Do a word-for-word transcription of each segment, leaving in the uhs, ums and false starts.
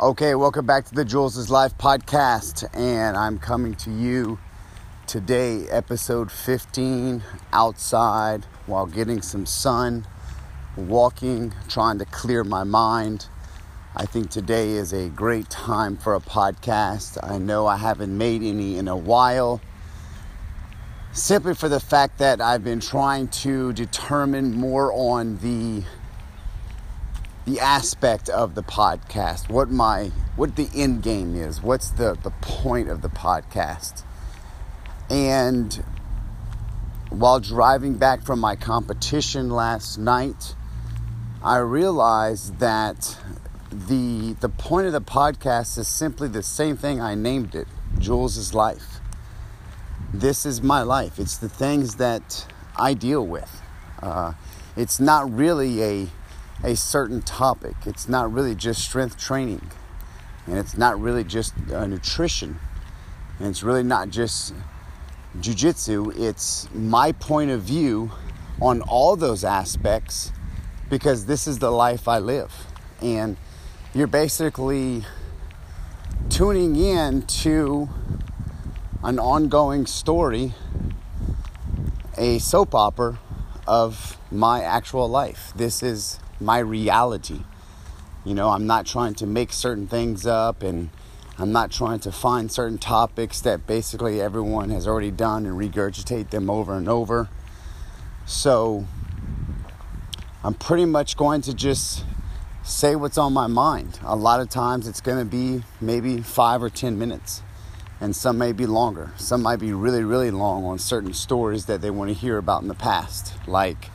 Okay, welcome back to the Jules is Life Podcast, and I'm coming to you today, episode fifteen, outside while getting some sun, walking, trying to clear my mind. I think today is a great time for a podcast. I know I haven't made any in a while, simply for the fact that I've been trying to determine more on the the aspect of the podcast, what my what the end game is, what's the, the point of the podcast. And while driving back from my competition last night, I realized that the the point of the podcast is simply the same thing I named it, Jules is Life. This is my life. It's the things that I deal with. Uh, it's not really a a certain topic. It's not really just strength training, and it's not really just uh, nutrition, and it's really not just jiu-jitsu. It's my point of view on all those aspects, because this is the life I live. And you're basically tuning in to an ongoing story, a soap opera of my actual life. This is my reality. You know, I'm not trying to make certain things up, and I'm not trying to find certain topics that basically everyone has already done and regurgitate them over and over. So I'm pretty much going to just say what's on my mind. A lot of times it's going to be maybe five or ten minutes, and some may be longer. Some might be really, really long on certain stories that they want to hear about in the past, like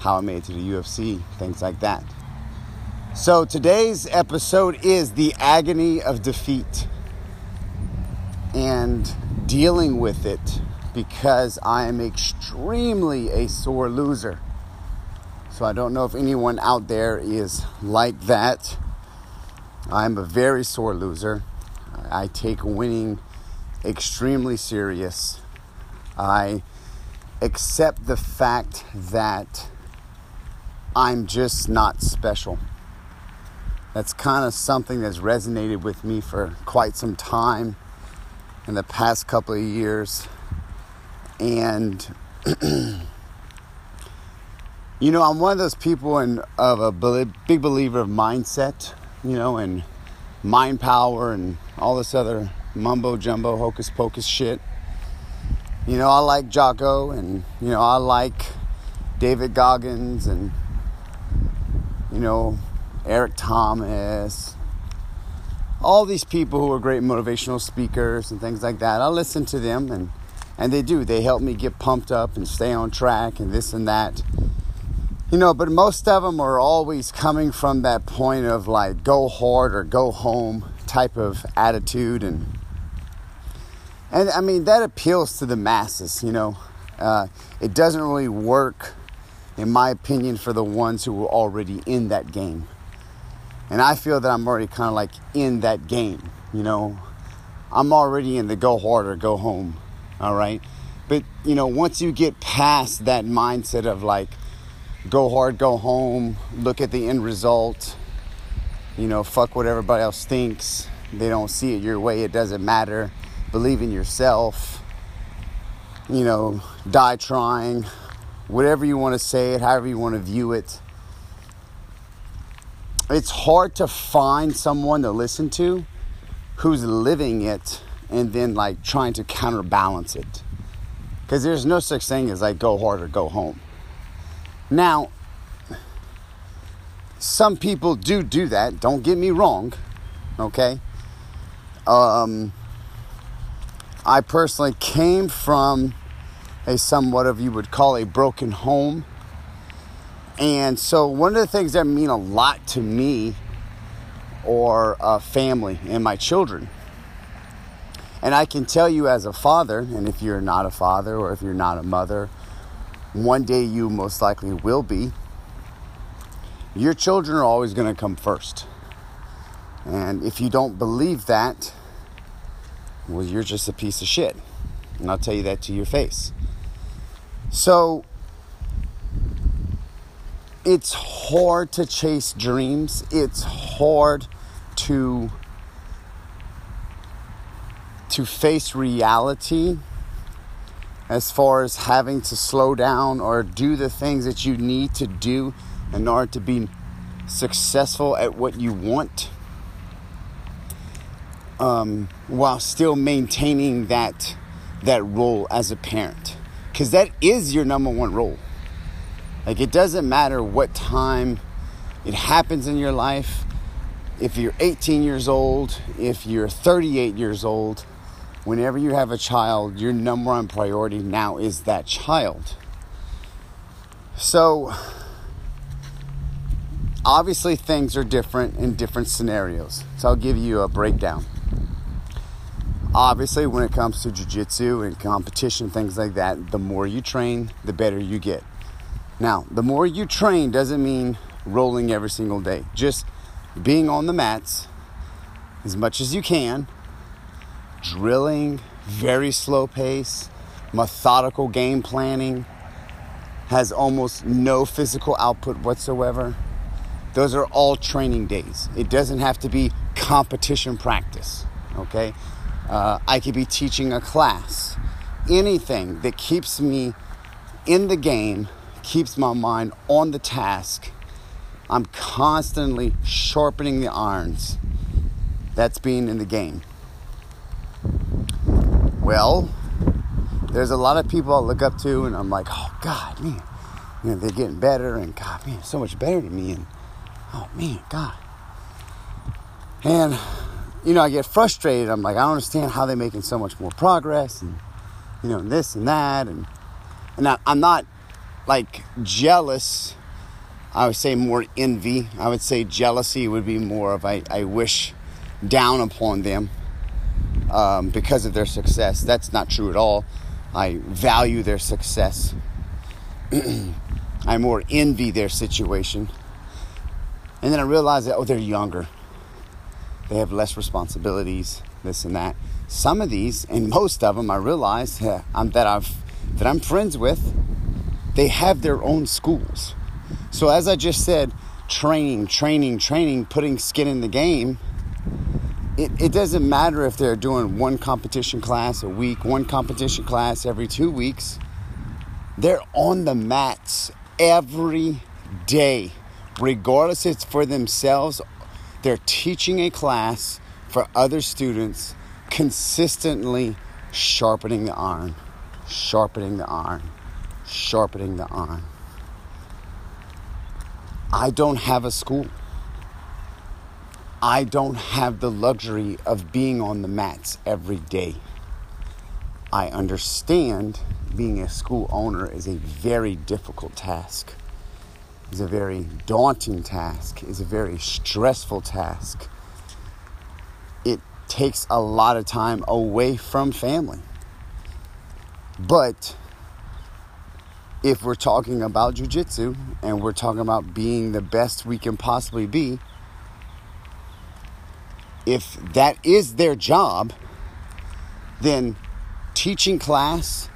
how I made it to the U F C, things like that. So today's episode is the agony of defeat and dealing with it, because I am extremely a sore loser. So I don't know if anyone out there is like that. I'm a very sore loser. I take winning extremely serious. I accept the fact that I'm just not special. That's kind of something that's resonated with me for quite some time in the past couple of years. And, you know, I'm one of those people in, of a big believer of mindset, you know, and mind power and all this other mumbo jumbo hocus pocus shit. You know, I like Jocko, and, you know, I like David Goggins, and, you know, Eric Thomas, all these people who are great motivational speakers and things like that. I listen to them, and, and they do. They help me get pumped up and stay on track and this and that. You know, but most of them are always coming from that point of like go hard or go home type of attitude. And, and I mean, that appeals to the masses, you know. Uh, it doesn't really work, in my opinion, for the ones who were already in that game. And I feel that I'm already kind of like in that game, you know. I'm already in the go hard or go home, all right? But, you know, once you get past that mindset of like go hard, go home, look at the end result, you know, fuck what everybody else thinks, they don't see it your way, it doesn't matter, believe in yourself, you know, die trying, whatever you want to say it, however you want to view it. It's hard to find someone to listen to who's living it and then like trying to counterbalance it. Because there's no such thing as like go hard or go home. Now, some people do do that. Don't get me wrong, okay? Um, I personally came from a somewhat of you would call a broken home. And so one of the things that mean a lot to me or a family and my children. And I can tell you as a father, and if you're not a father or if you're not a mother, one day you most likely will be, your children are always going to come first. And if you don't believe that, well, you're just a piece of shit. And I'll tell you that to your face. So it's hard to chase dreams. It's hard to to face reality as far as having to slow down or do the things that you need to do in order to be successful at what you want, um, while still maintaining that that role as a parent, because that is your number one role. Like, it doesn't matter what time it happens in your life. If you're eighteen years old, if you're thirty-eight years old, whenever you have a child, your number one priority now is that child. So obviously things are different in different scenarios. So I'll give you a breakdown. Obviously, when it comes to jiu-jitsu and competition, things like that, the more you train, the better you get. Now, the more you train doesn't mean rolling every single day. Just being on the mats as much as you can, drilling, very slow pace, methodical game planning, has almost no physical output whatsoever. Those are all training days. It doesn't have to be competition practice, okay? Uh, I could be teaching a class. Anything that keeps me in the game, keeps my mind on the task. I'm constantly sharpening the irons. That's being in the game. Well, there's a lot of people I look up to and I'm like, oh, God, man. You know, they're getting better and, God, man, so much better than me. And, oh, man, God. And... you know, I get frustrated. I'm like, I don't understand how they're making so much more progress, and, you know, this and that. And, and I, I'm not, like, jealous. I would say more envy. I would say jealousy would be more of I, I wish down upon them um, because of their success. That's not true at all. I value their success. I more envy their situation. And then I realize that, oh, they're younger. They have less responsibilities, this and that. Some of these, and most of them, I realize yeah, I'm, that I've that I'm friends with, they have their own schools. So as I just said, training, training, training, putting skin in the game. It, it doesn't matter if they're doing one competition class a week, one competition class every two weeks. They're on the mats every day, regardless if it's for themselves. They're teaching a class for other students, consistently sharpening the iron, sharpening the iron, sharpening the iron. I don't have a school. I don't have the luxury of being on the mats every day. I understand being a school owner is a very difficult task. It's a very daunting task. It's a very stressful task. It takes a lot of time away from family. But if we're talking about jiu-jitsu and we're talking about being the best we can possibly be, if that is their job, then teaching class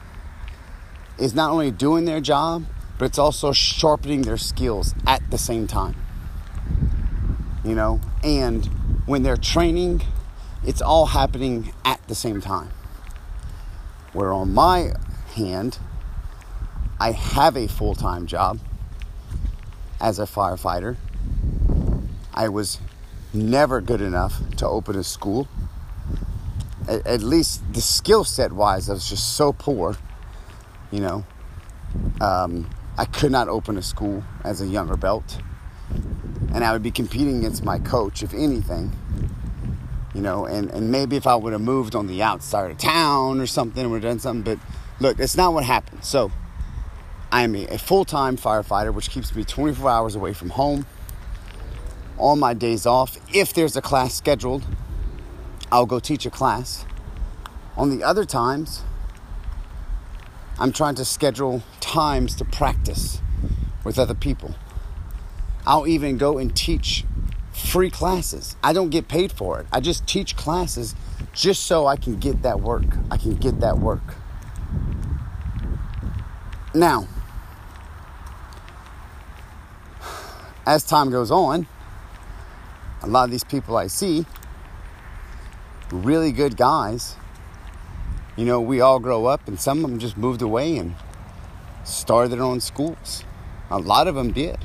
is not only doing their job, but it's also sharpening their skills at the same time. You know, and when they're training, it's all happening at the same time. Where on my hand, I have a full-time job as a firefighter. I was never good enough to open a school. At, at least the skill set-wise, I was just so poor, you know. Um... I could not open a school as a younger belt. And I would be competing against my coach, if anything. You know, and, and maybe if I would have moved on the outside of town or something, and would have done something. But look, that's not what happened. So, I'm a, a full-time firefighter, which keeps me twenty-four hours away from home. On my days off, if there's a class scheduled, I'll go teach a class. On the other times, I'm trying to schedule times to practice with other people. I'll even go and teach free classes. I don't get paid for it. I just teach classes just so I can get that work. I can get that work. Now, as time goes on, a lot of these people I see, really good guys, you know, we all grow up, and some of them just moved away and started their own schools. A lot of them did,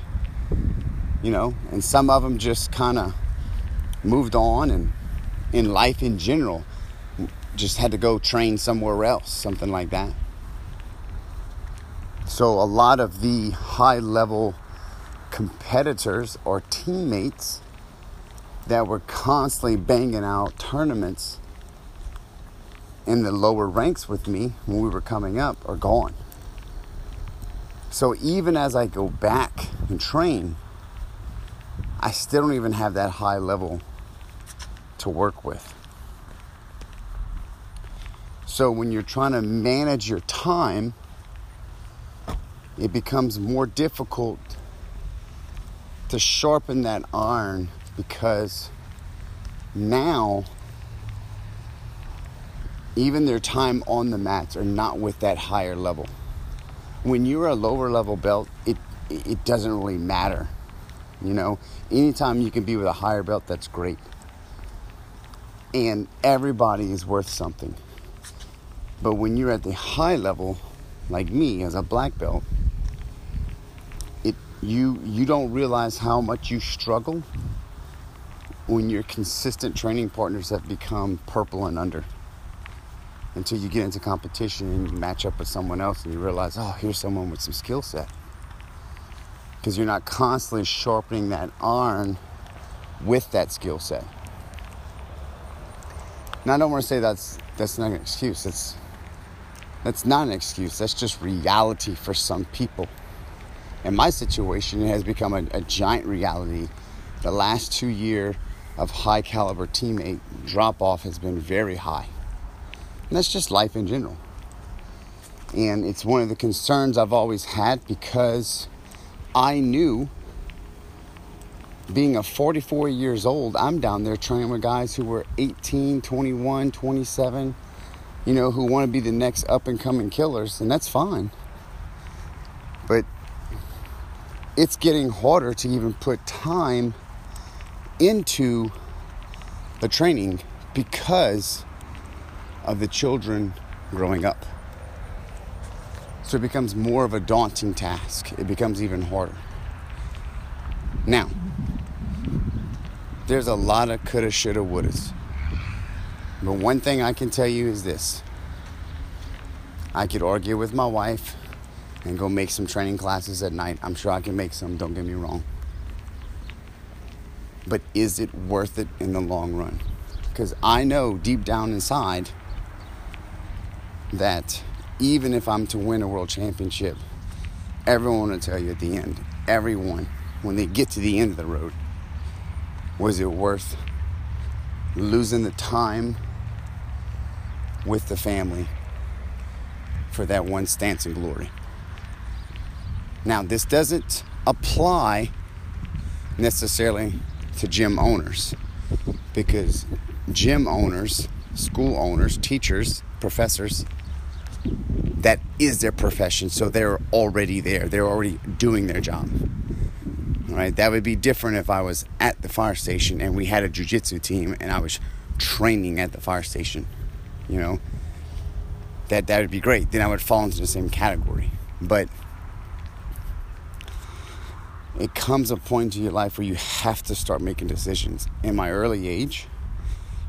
you know, and some of them just kind of moved on, and in life in general, just had to go train somewhere else, something like that. So a lot of the high-level competitors or teammates that were constantly banging out tournaments in the lower ranks with me when we were coming up are gone. So even as I go back and train, I still don't even have that high level to work with. So when you're trying to manage your time, it becomes more difficult to sharpen that iron, because now even their time on the mats are not with that higher level. When you're a lower level belt, it it doesn't really matter. You know, anytime you can be with a higher belt, that's great. And everybody is worth something. But when you're at the high level, like me as a black belt, it you you don't realize how much you struggle when your consistent training partners have become purple and under. Until you get into competition and you match up with someone else and you realize, oh, here's someone with some skill set. Because you're not constantly sharpening that iron with that skill set. Now, I don't want to say that's that's not an excuse. That's, that's not an excuse. That's just reality for some people. In my situation, it has become a, a giant reality. The last two years of high caliber teammate drop-off has been very high. And that's just life in general. And it's one of the concerns I've always had, because I knew, being a forty-four years old, I'm down there training with guys who were eighteen, twenty-one, twenty-seven, you know, who want to be the next up and coming killers, and that's fine. But it's getting harder to even put time into the training because of the children growing up. So it becomes more of a daunting task. It becomes even harder. Now, there's a lot of coulda, shoulda, wouldas. But one thing I can tell you is this. I could argue with my wife and go make some training classes at night. I'm sure I can make some, don't get me wrong. But is it worth it in the long run? Because I know deep down inside that even if I'm to win a world championship, everyone will tell you at the end, everyone, when they get to the end of the road, was it worth losing the time with the family for that one stance in glory? Now, this doesn't apply necessarily to gym owners, because gym owners, school owners, teachers, professors, that is their profession, so they're already there. They're already doing their job. All right, that would be different if I was at the fire station and we had a jiu-jitsu team and I was training at the fire station. You know, that that would be great. Then I would fall into the same category. But it comes a point in your life where you have to start making decisions. In my early age,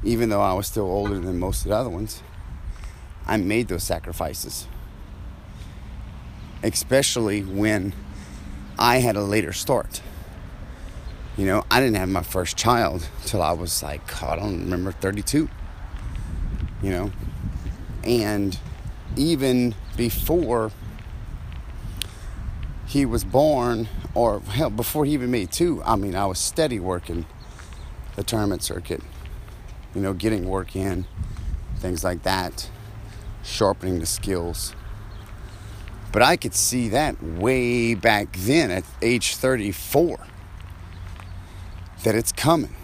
even though I was still older than most of the other ones, I made those sacrifices. Especially when I had a later start. You know, I didn't have my first child till I was like, I don't remember, thirty-two. You know, and even before he was born, or hell, before he even made two, I mean, I was steady working the tournament circuit, you know, getting work in, things like that, sharpening the skills. But I could see that way back then at age thirty-four, that it's coming,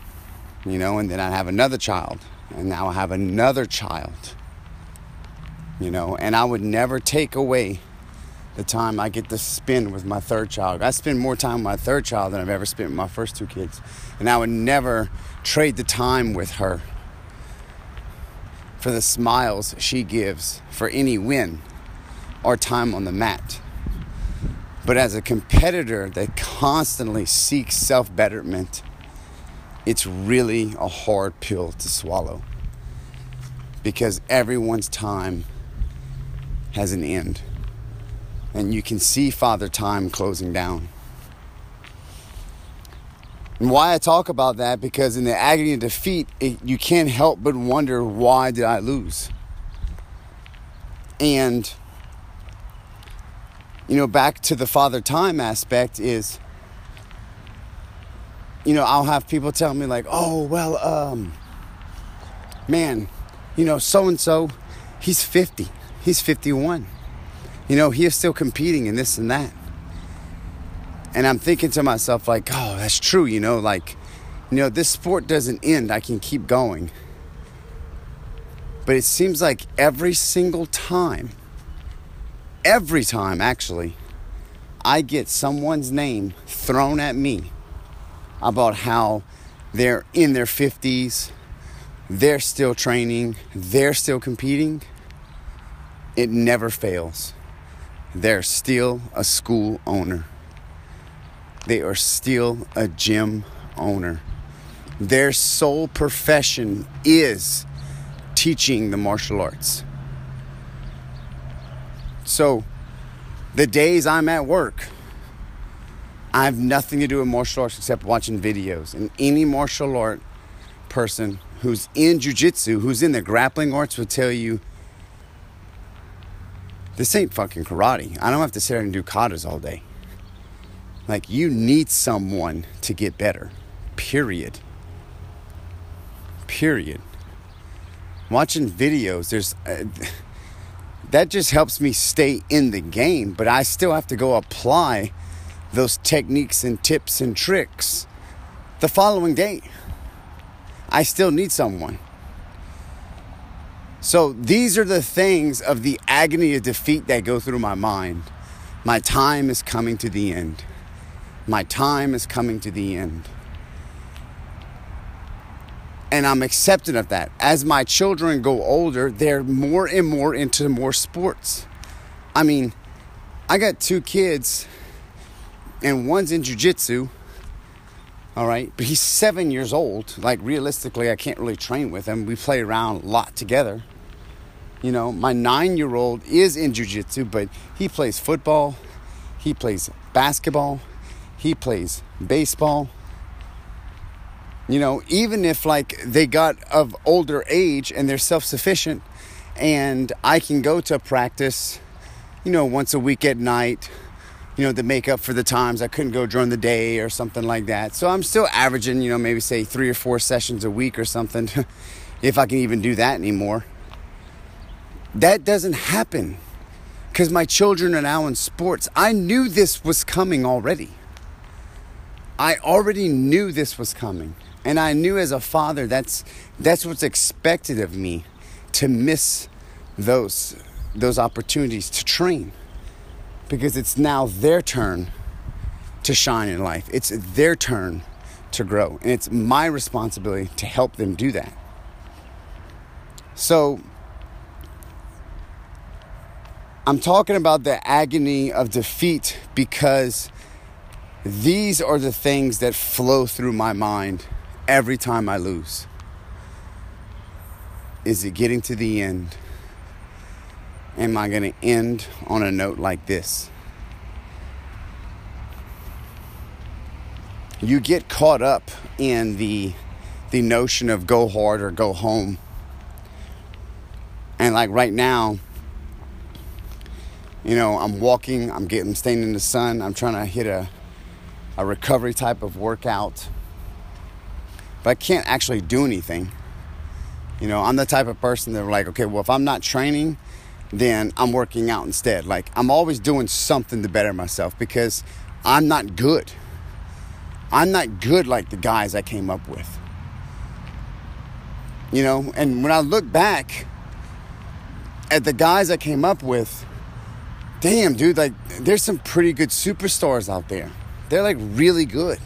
you know, and then I have another child, and now I have another child, you know, and I would never take away the time I get to spend with my third child. I spend more time with my third child than I've ever spent with my first two kids. And I would never trade the time with her for the smiles she gives for any win or time on the mat. But as a competitor that constantly seeks self-betterment, it's really a hard pill to swallow, because everyone's time has an end, and you can see Father Time closing down. And why I talk about that, because in the agony of defeat, it, you can't help but wonder, why did I lose? And, you know, back to the Father Time aspect is, you know, I'll have people tell me like, oh, well, um, man, you know, so-and-so, he's fifty, he's fifty-one. You know, he is still competing and this and that. And I'm thinking to myself, like, oh, that's true, you know, like, you know, this sport doesn't end. I can keep going. But it seems like every single time, every time, actually, I get someone's name thrown at me about how they're in their fifties, they're still training, they're still competing. It never fails. They're still a school owner. They are still a gym owner. Their sole profession is teaching the martial arts. So the days I'm at work, I have nothing to do with martial arts except watching videos. And any martial art person who's in jiu-jitsu, who's in the grappling arts, will tell you, this ain't fucking karate. I don't have to sit there and do katas all day. Like, you need someone to get better. Period. Period. Watching videos, there's uh, that just helps me stay in the game, but I still have to go apply those techniques and tips and tricks the following day. I still need someone. So these are the things of the agony of defeat that go through my mind. My time is coming to the end. My time is coming to the end. And I'm accepting of that. As my children go older, they're more and more into more sports. I mean, I got two kids, and one's in jiu-jitsu, all right? But he's seven years old. Like, realistically, I can't really train with him. We play around a lot together. You know, my nine-year-old is in jiu-jitsu, but he plays football. He plays basketball. He plays baseball. You know, even if like they got of older age and they're self-sufficient, and I can go to practice, you know, once a week at night, you know, to make up for the times I couldn't go during the day or something like that. So I'm still averaging, you know, maybe say three or four sessions a week or something, if I can even do that anymore. That doesn't happen because my children are now in sports. I knew this was coming already. I already knew this was coming, and I knew as a father that's that's what's expected of me, to miss those those opportunities to train, because it's now their turn to shine in life. It's their turn to grow, and it's my responsibility to help them do that. So I'm talking about the agony of defeat because these are the things that flow through my mind every time I lose. Is it getting to the end? Am I going to end on a note like this? You get caught up in the the notion of go hard or go home. And like right now, you know, I'm walking, I'm getting, I'm staying in the sun, I'm trying to hit a a recovery type of workout, but I can't actually do anything. You know, I'm the type of person that like, okay, well, if I'm not training, then I'm working out instead. Like, I'm always doing something to better myself because I'm not good. I'm not good like the guys I came up with. You know, and when I look back at the guys I came up with, damn, dude, like, there's some pretty good superstars out there. They're like really good.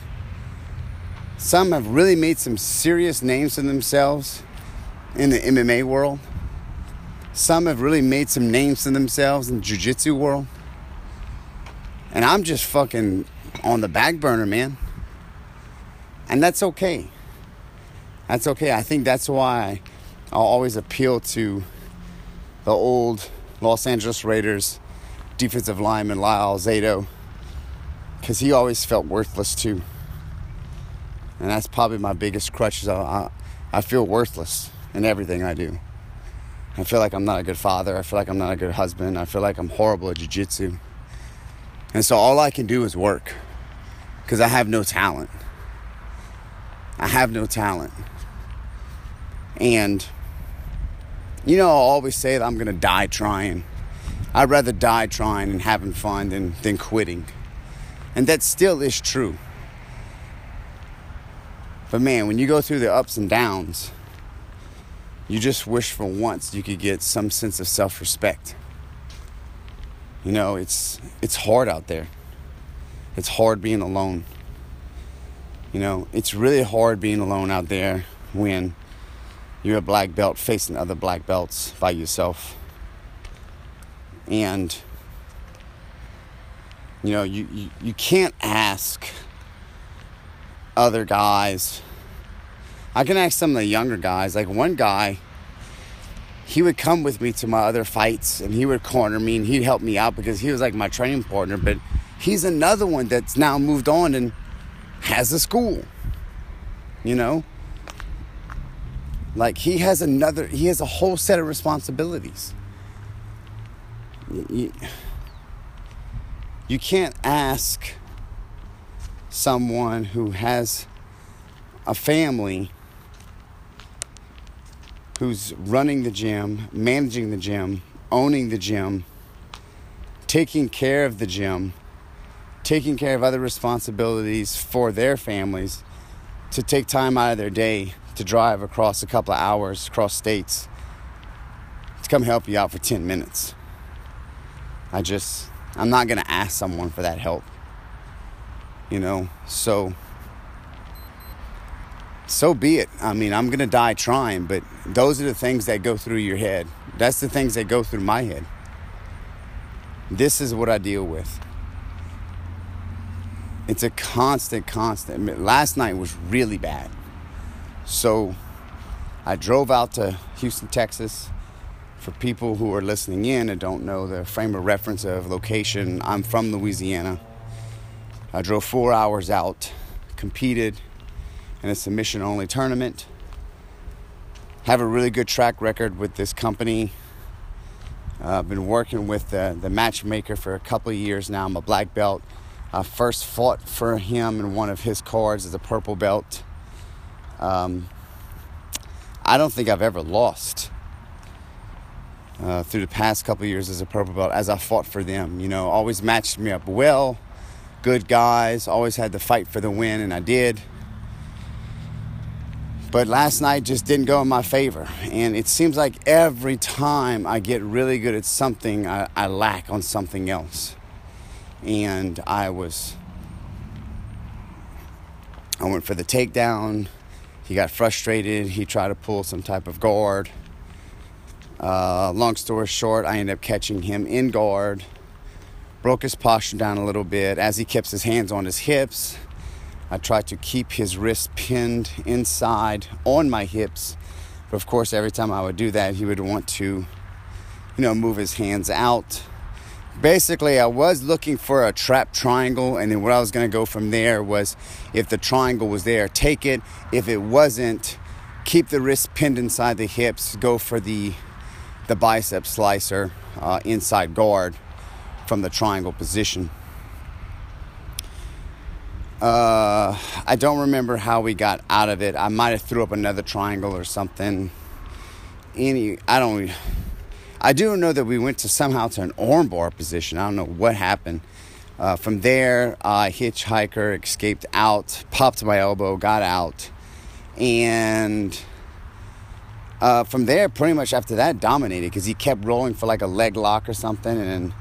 Some have really made some serious names for themselves in the M M A world. Some have really made some names for themselves in the jiu-jitsu world. And I'm just fucking on the back burner, man. And that's okay. That's okay. I think that's why I'll always appeal to the old Los Angeles Raiders defensive lineman Lyle Alzado, because he always felt worthless too. And that's probably my biggest crutch is I, I, I feel worthless in everything I do. I feel like I'm not a good father. I feel like I'm not a good husband. I feel like I'm horrible at jiu-jitsu. And so all I can do is work, because I have no talent. I have no talent. And, you know, I always say that I'm going to die trying. I'd rather die trying and having fun than, than quitting. And that still is true. But, man, when you go through the ups and downs, you just wish for once you could get some sense of self-respect. You know, it's it's hard out there. It's hard being alone. You know, it's really hard being alone out there when you're a black belt facing other black belts by yourself. And, you know, you, you, you can't ask other guys. I can ask some of the younger guys. Like one guy, he would come with me to my other fights and he would corner me and he'd help me out because he was like my training partner. But he's another one that's now moved on and has a school, you know? Like he has another, he has a whole set of responsibilities. You, you can't ask someone who has a family, who's running the gym, managing the gym, owning the gym, taking care of the gym, taking care of other responsibilities for their families, to take time out of their day to drive across a couple of hours, across states, to come help you out for ten minutes. I just, I'm not going to ask someone for that help, you know, so... So be it. I mean, I'm going to die trying, but those are the things that go through your head. That's the things that go through my head. This is what I deal with. It's a constant, constant. Last night was really bad. So I drove out to Houston, Texas. For people who are listening in and don't know the frame of reference of location, I'm from Louisiana. I drove four hours out, competed in a submission-only tournament. Have a really good track record with this company. Uh, I've been working with the, the matchmaker for a couple of years now. I'm a black belt. I first fought for him in one of his cards as a purple belt. Um, I don't think I've ever lost uh, through the past couple of years as a purple belt as I fought for them. You know, always matched me up well. Good guys. Always had to fight for the win, and I did. But last night just didn't go in my favor. And it seems like every time I get really good at something, I, I lack on something else. And I was... I went for the takedown. He got frustrated. He tried to pull some type of guard. Uh, long story short, I ended up catching him in guard. Broke his posture down a little bit. As he kept his hands on his hips, I tried to keep his wrists pinned inside on my hips. But of course, every time I would do that, he would want to, you know, move his hands out. Basically, I was looking for a trap triangle. And then what I was going to go from there was, if the triangle was there, take it. If it wasn't, keep the wrists pinned inside the hips. Go for the, the bicep slicer uh, inside guard from the triangle position. Uh, I don't remember how we got out of it. I might have threw up another triangle or something. Any, I don't. I do know that we went to somehow to an armbar position. I don't know what happened. Uh, from there, I uh, hitchhiker escaped out, popped my elbow, got out, and uh, from there, pretty much after that, dominated because he kept rolling for like a leg lock or something, and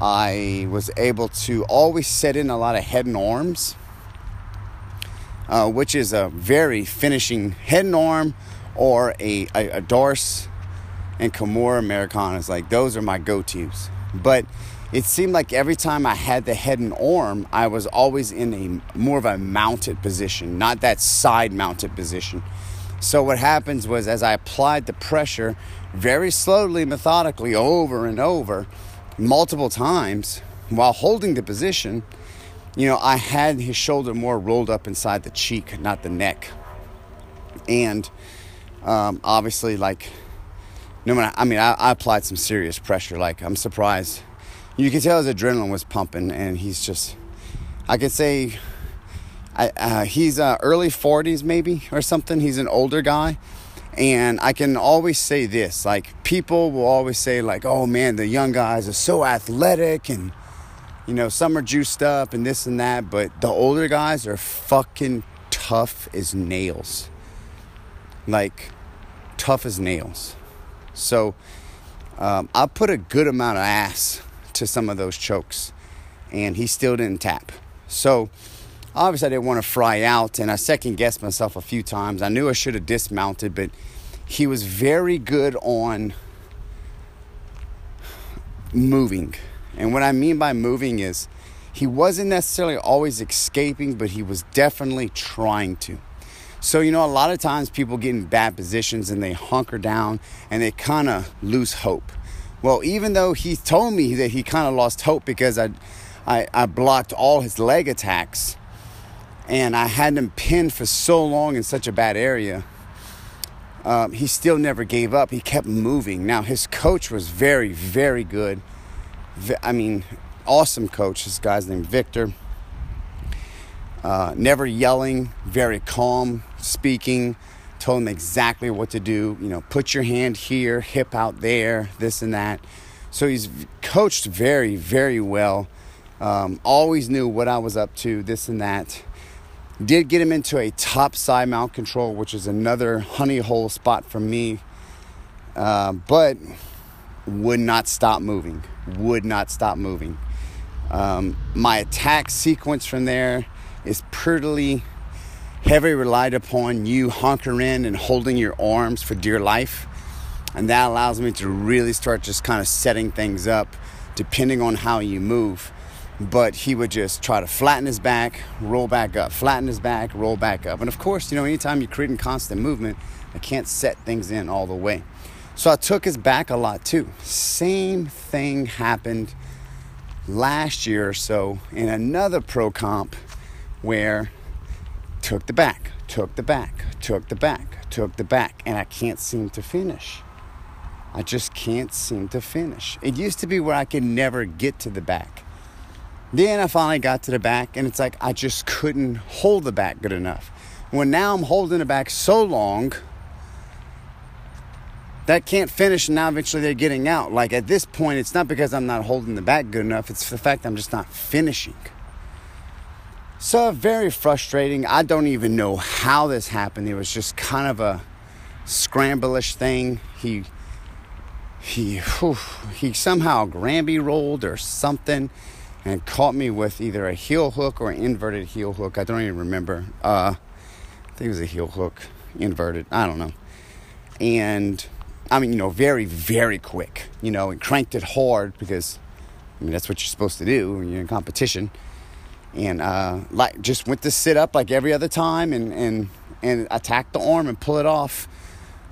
I was able to always set in a lot of head and arms. Uh, which is a very finishing head and arm, or a, a, a dorse and Kimura Americanas. Like, those are my go-tos. But it seemed like every time I had the head and arm, I was always in a more of a mounted position, not that side mounted position. So what happens was, as I applied the pressure very slowly, methodically, over and over, multiple times, while holding the position, you know, I had his shoulder more rolled up inside the cheek, not the neck. And um, obviously, like, no matter, I mean, I, I applied some serious pressure. Like, I'm surprised. You could tell his adrenaline was pumping, and he's just, I could say, I, uh, he's uh, early forties maybe or something. He's an older guy. And I can always say this, like, people will always say, like, oh, man, the young guys are so athletic, and, you know, some are juiced up and this and that. But the older guys are fucking tough as nails. Like, tough as nails. So um, I put a good amount of ass to some of those chokes, and he still didn't tap. So obviously, I didn't want to fry out, and I second-guessed myself a few times. I knew I should have dismounted, but he was very good on moving. And what I mean by moving is he wasn't necessarily always escaping, but he was definitely trying to. So, you know, a lot of times people get in bad positions, and they hunker down, and they kind of lose hope. Well, even though he told me that he kind of lost hope because I, I, I blocked all his leg attacks, and I had him pinned for so long in such a bad area, um, he still never gave up. He kept moving. Now, his coach was very, very good. I mean, awesome coach. This guy's named Victor. Uh, never yelling, very calm speaking. Told him exactly what to do. You know, put your hand here, hip out there, this and that. So he's coached very, very well. Um, always knew what I was up to, this and that. Did get him into a top side mount control, which is another honey hole spot for me. Uh, but would not stop moving. Would not stop moving. Um, my attack sequence from there is pretty heavy, relied upon you honker in and holding your arms for dear life. And that allows me to really start just kind of setting things up depending on how you move. But he would just try to flatten his back, roll back up, flatten his back, roll back up. And of course, you know, anytime you're creating constant movement, I can't set things in all the way. So I took his back a lot too. Same thing happened last year or so in another pro comp where took the back, took the back, took the back, took the back, and I can't seem to finish. I just can't seem to finish. It used to be where I could never get to the back. Then I finally got to the back, and it's like I just couldn't hold the back good enough. Well, now I'm holding the back so long that I can't finish, and now eventually they're getting out. Like, at this point, it's not because I'm not holding the back good enough. It's the fact I'm just not finishing. So very frustrating. I don't even know how this happened. It was just kind of a scramble-ish thing. He, he, whew, he somehow Gramby rolled or something, and caught me with either a heel hook or an inverted heel hook. I don't even remember. Uh, I think it was a heel hook, inverted. I don't know. And, I mean, you know, very, very quick. You know, and cranked it hard because, I mean, that's what you're supposed to do when you're in competition. And, uh, like, just went to sit up like every other time and, and, and attack the arm and pull it off.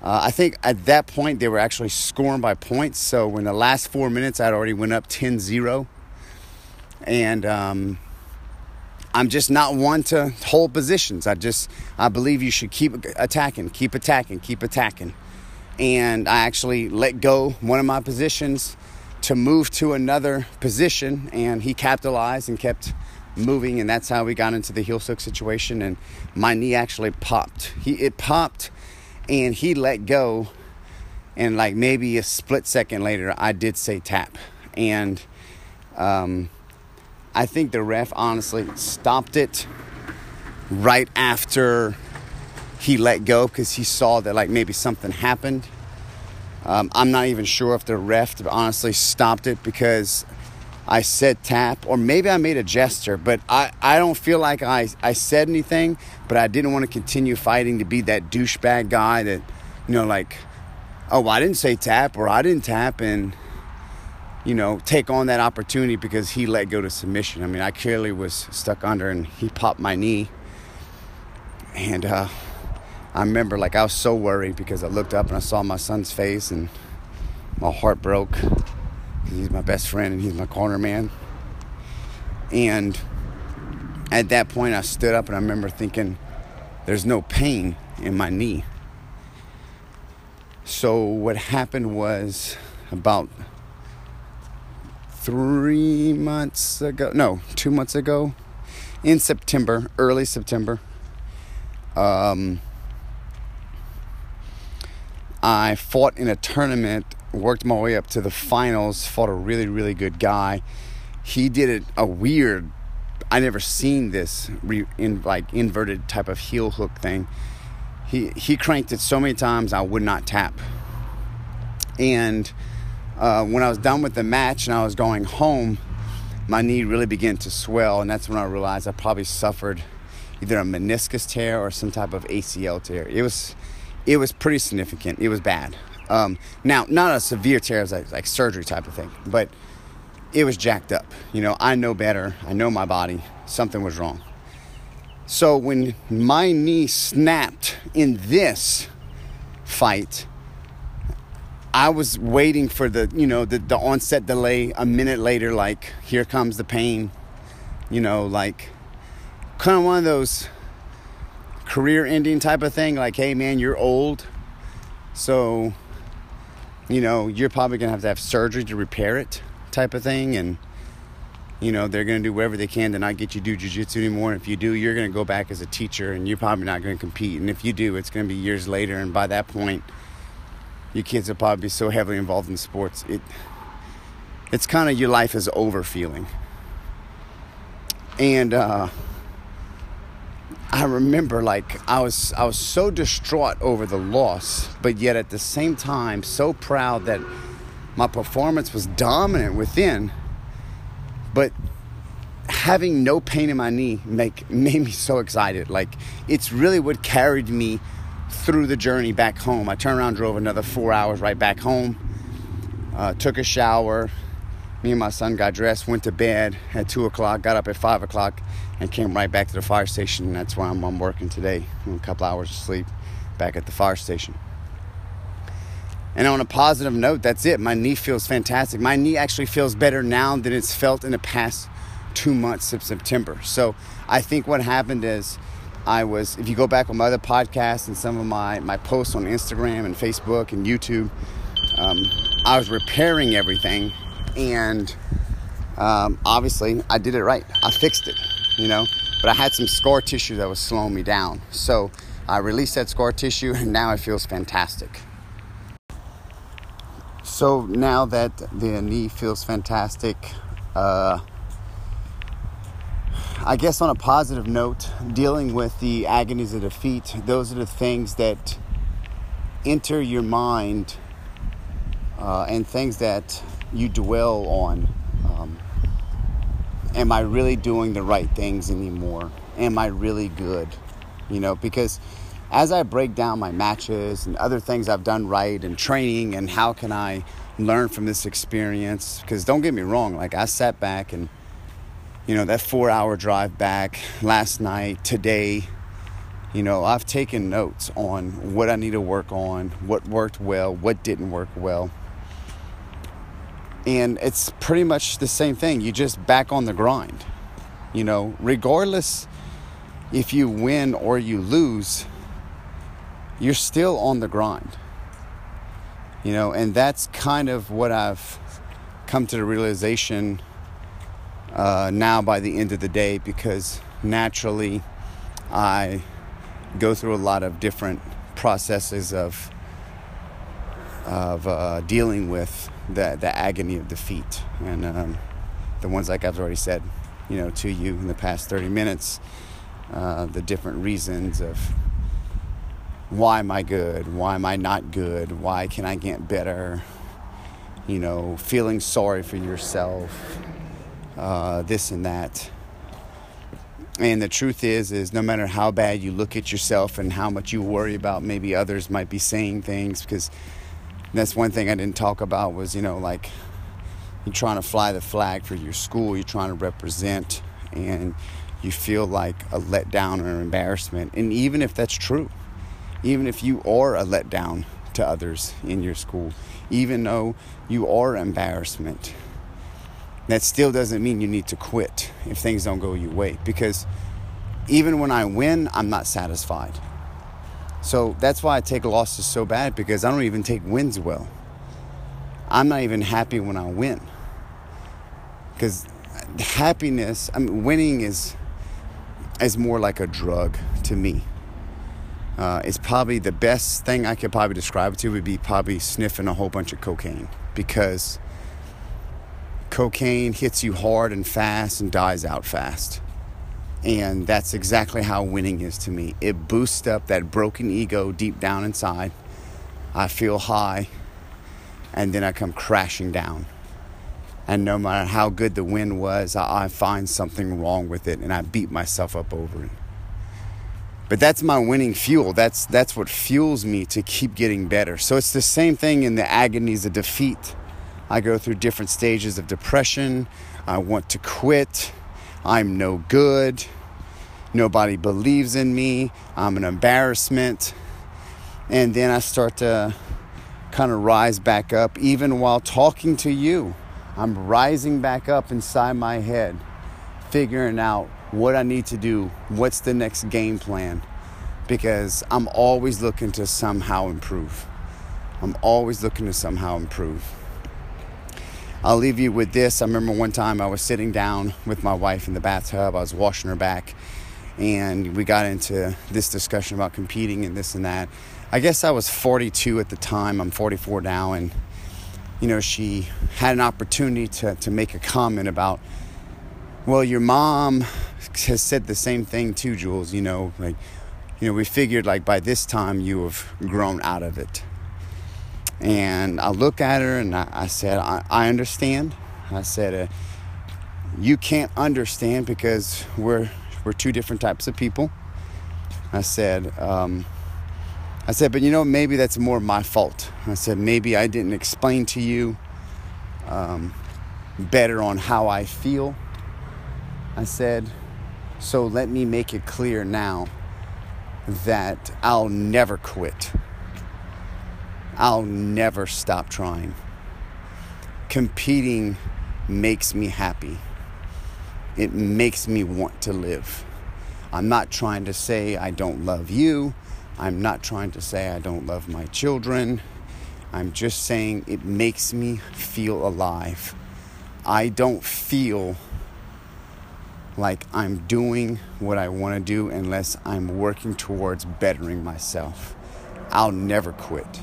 Uh, I think at that point they were actually scoring by points. So in the last four minutes, I'd already went up ten zero. And um, I'm just not one to hold positions. I just, I believe you should keep attacking, keep attacking, keep attacking. And I actually let go one of my positions to move to another position. And he capitalized and kept moving. And that's how we got into the heel hook situation. And my knee actually popped. He It popped and he let go. And like maybe a split second later, I did say tap. And um I think the ref honestly stopped it right after he let go because he saw that like maybe something happened. Um, I'm not even sure if the ref honestly stopped it because I said tap, or maybe I made a gesture, but I, I don't feel like I, I said anything, but I didn't want to continue fighting to be that douchebag guy that, you know, like, oh, well, I didn't say tap, or I didn't tap, and, you know, take on that opportunity because he let go to submission. I mean, I clearly was stuck under, and he popped my knee. And uh, I remember, like, I was so worried because I looked up and I saw my son's face, and my heart broke. He's my best friend, and he's my corner man. And at that point, I stood up, and I remember thinking, there's no pain in my knee. So what happened was, about three months ago, no, two months ago, in September, early September, um, I fought in a tournament, worked my way up to the finals, fought a really, really good guy. He did it a weird, I never seen this re, in like inverted type of heel hook thing. He he cranked it so many times I would not tap. And uh, when I was done with the match and I was going home, my knee really began to swell, and that's when I realized I probably suffered either a meniscus tear or some type of A C L tear. It was it was pretty significant. It was bad. Um, now, not a severe tear, as like, like surgery type of thing, but it was jacked up. You know, I know better. I know my body. Something was wrong. So when my knee snapped in this fight, I was waiting for the, you know, the, the onset delay. A minute later, like, here comes the pain. You know, like, kind of one of those career-ending type of thing. Like, hey, man, you're old. So, you know, you're probably going to have to have surgery to repair it, type of thing. And, you know, they're going to do whatever they can to not get you to do jiu-jitsu anymore. And if you do, you're going to go back as a teacher, and you're probably not going to compete. And if you do, it's going to be years later. And by that point, your kids will probably be so heavily involved in sports. It, it's kind of your life is over feeling. And uh, I remember, like, I was, I was so distraught over the loss, but yet at the same time, so proud that my performance was dominant within, but having no pain in my knee make, made me so excited. Like, it's really what carried me through the journey back home. I turned around, drove another four hours right back home, uh, took a shower. Me and my son got dressed, went to bed at two o'clock, got up at five o'clock, and came right back to the fire station. And that's why I'm, I'm working today. I'm a couple hours of sleep back at the fire station. And on a positive note, that's it. My knee feels fantastic. My knee actually feels better now than it's felt in the past two months of September. So I think what happened is I was, if you go back on my other podcasts and some of my, my posts on Instagram and Facebook and YouTube, um, I was repairing everything. And um, obviously I did it right. I fixed it, you know. But I had some scar tissue that was slowing me down. So I released that scar tissue, and now it feels fantastic. So now that the knee feels fantastic, uh, I guess on a positive note, dealing with the agonies of defeat, those are the things that enter your mind uh, and things that you dwell on. Um, am I really doing the right things anymore? Am I really good? You know, because as I break down my matches and other things I've done right and training and how can I learn from this experience, because don't get me wrong, like I sat back and, you know, that four hour drive back last night, today, you know, I've taken notes on what I need to work on, what worked well, what didn't work well. And it's pretty much the same thing. You just back on the grind, you know, regardless if you win or you lose, you're still on the grind, you know. And that's kind of what I've come to the realization uh, now by the end of the day, because naturally I go through a lot of different processes of of uh, dealing with the, the agony of defeat, and um, the ones like I've already said, you know, to you in the past thirty minutes, uh, the different reasons of why am I good? Why am I not good? Why can I get better? You know, feeling sorry for yourself, uh, this and that. And the truth is, is no matter how bad you look at yourself and how much you worry about maybe others might be saying things, because And that's one thing I didn't talk about was, you know, like, you're trying to fly the flag for your school, you're trying to represent, and you feel like a letdown or embarrassment. And even if that's true, even if you are a letdown to others in your school, even though you are embarrassment, that still doesn't mean you need to quit if things don't go your way. Because even when I win, I'm not satisfied. So that's why I take losses so bad, because I don't even take wins well. I'm not even happy when I win. Because happiness, I mean, winning is is more like a drug to me. Uh, it's probably the best thing I could probably describe it to would be probably sniffing a whole bunch of cocaine, because cocaine hits you hard and fast and dies out fast. And that's exactly how winning is to me. It boosts up that broken ego deep down inside. I feel high, and then I come crashing down. And no matter how good the win was, I, I find something wrong with it, and I beat myself up over it. But that's my winning fuel. That's that's what fuels me to keep getting better. So it's the same thing in the agonies of defeat. I go through different stages of depression. I want to quit. I'm no good. Nobody believes in me. I'm an embarrassment. And then I start to kind of rise back up. Even while talking to you, I'm rising back up inside my head, figuring out what I need to do, what's the next game plan, because I'm always looking to somehow improve. I'm always looking to somehow improve. I'll leave you with this. I remember one time I was sitting down with my wife in the bathtub. I was washing her back, and we got into this discussion about competing and this and that. I guess I was forty-two at the time. I'm forty-four now, and, you know, she had an opportunity to, to make a comment about, well, your mom has said the same thing too, Jules, you know, like, you know, we figured like by this time you have grown out of it. And I look at her and I, I said, I, I understand. I said, uh, you can't understand because we're we're two different types of people. I said, um, I said, but you know, maybe that's more my fault. I said, maybe I didn't explain to you um, better on how I feel. I said, so let me make it clear now that I'll never quit. I'll never stop trying. Competing makes me happy. It makes me want to live. I'm not trying to say I don't love you. I'm not trying to say I don't love my children. I'm just saying it makes me feel alive. I don't feel like I'm doing what I want to do unless I'm working towards bettering myself. I'll never quit.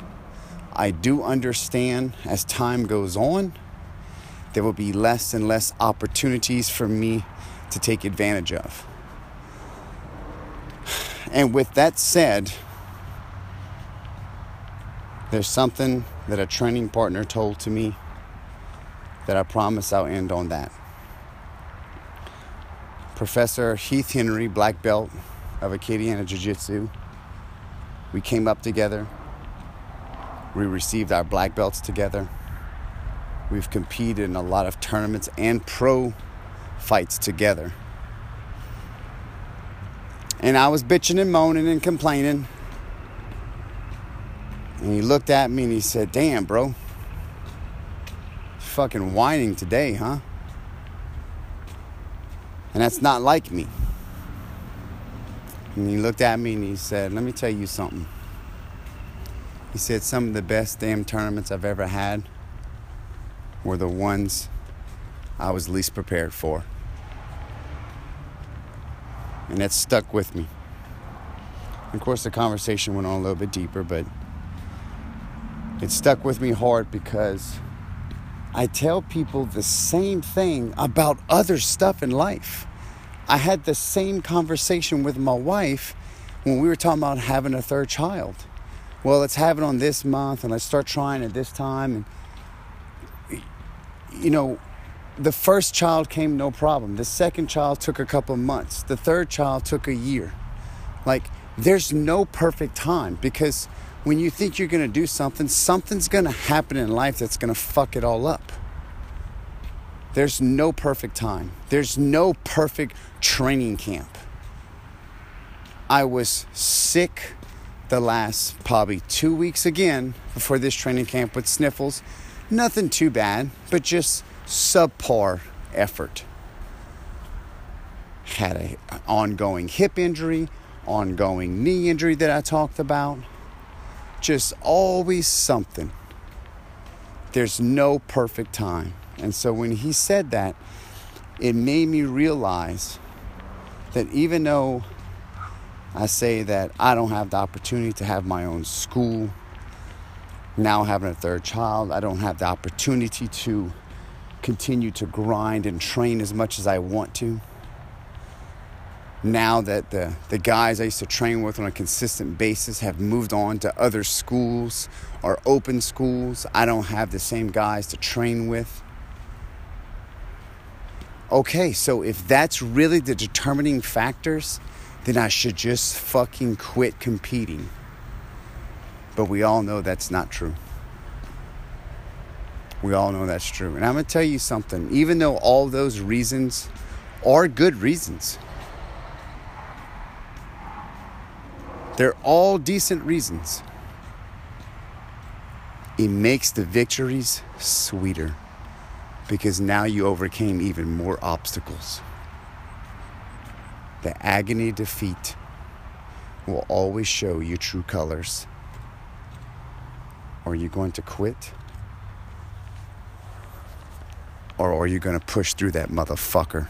I do understand as time goes on, there will be less and less opportunities for me to take advantage of. And with that said, there's something that a training partner told to me that I promise I'll end on that. Professor Heath Henry, black belt of Acadiana Jiu-Jitsu, we came up together. We received our black belts together. We've competed in a lot of tournaments and pro fights together. And I was bitching and moaning and complaining. And he looked at me and he said, damn, bro. Fucking whining today, huh? And that's not like me. And he looked at me and he said, let me tell you something. He said some of the best damn tournaments I've ever had were the ones I was least prepared for. And that stuck with me. Of course, the conversation went on a little bit deeper, but it stuck with me hard because I tell people the same thing about other stuff in life. I had the same conversation with my wife when we were talking about having a third child. Well, let's have it on this month, and let's start trying at this time. And, you know, the first child came no problem. The second child took a couple months. The third child took a year. Like, there's no perfect time because when you think you're going to do something, something's going to happen in life that's going to fuck it all up. There's no perfect time. There's no perfect training camp. I was sick the last probably two weeks again before this training camp with sniffles. Nothing too bad, but just subpar effort. Had an ongoing hip injury, ongoing knee injury that I talked about. Just always something. There's no perfect time. And so when he said that, it made me realize that even though I say that I don't have the opportunity to have my own school, now having a third child, I don't have the opportunity to continue to grind and train as much as I want to. Now that the, the guys I used to train with on a consistent basis have moved on to other schools or open schools, I don't have the same guys to train with. Okay, so if that's really the determining factors, then I should just fucking quit competing. But we all know that's not true. We all know that's true. And I'm going to tell you something. Even though all those reasons are good reasons, they're all decent reasons, it makes the victories sweeter, because now you overcame even more obstacles. The agony of defeat will always show your true colors. Are you going to quit? Or are you going to push through that motherfucker?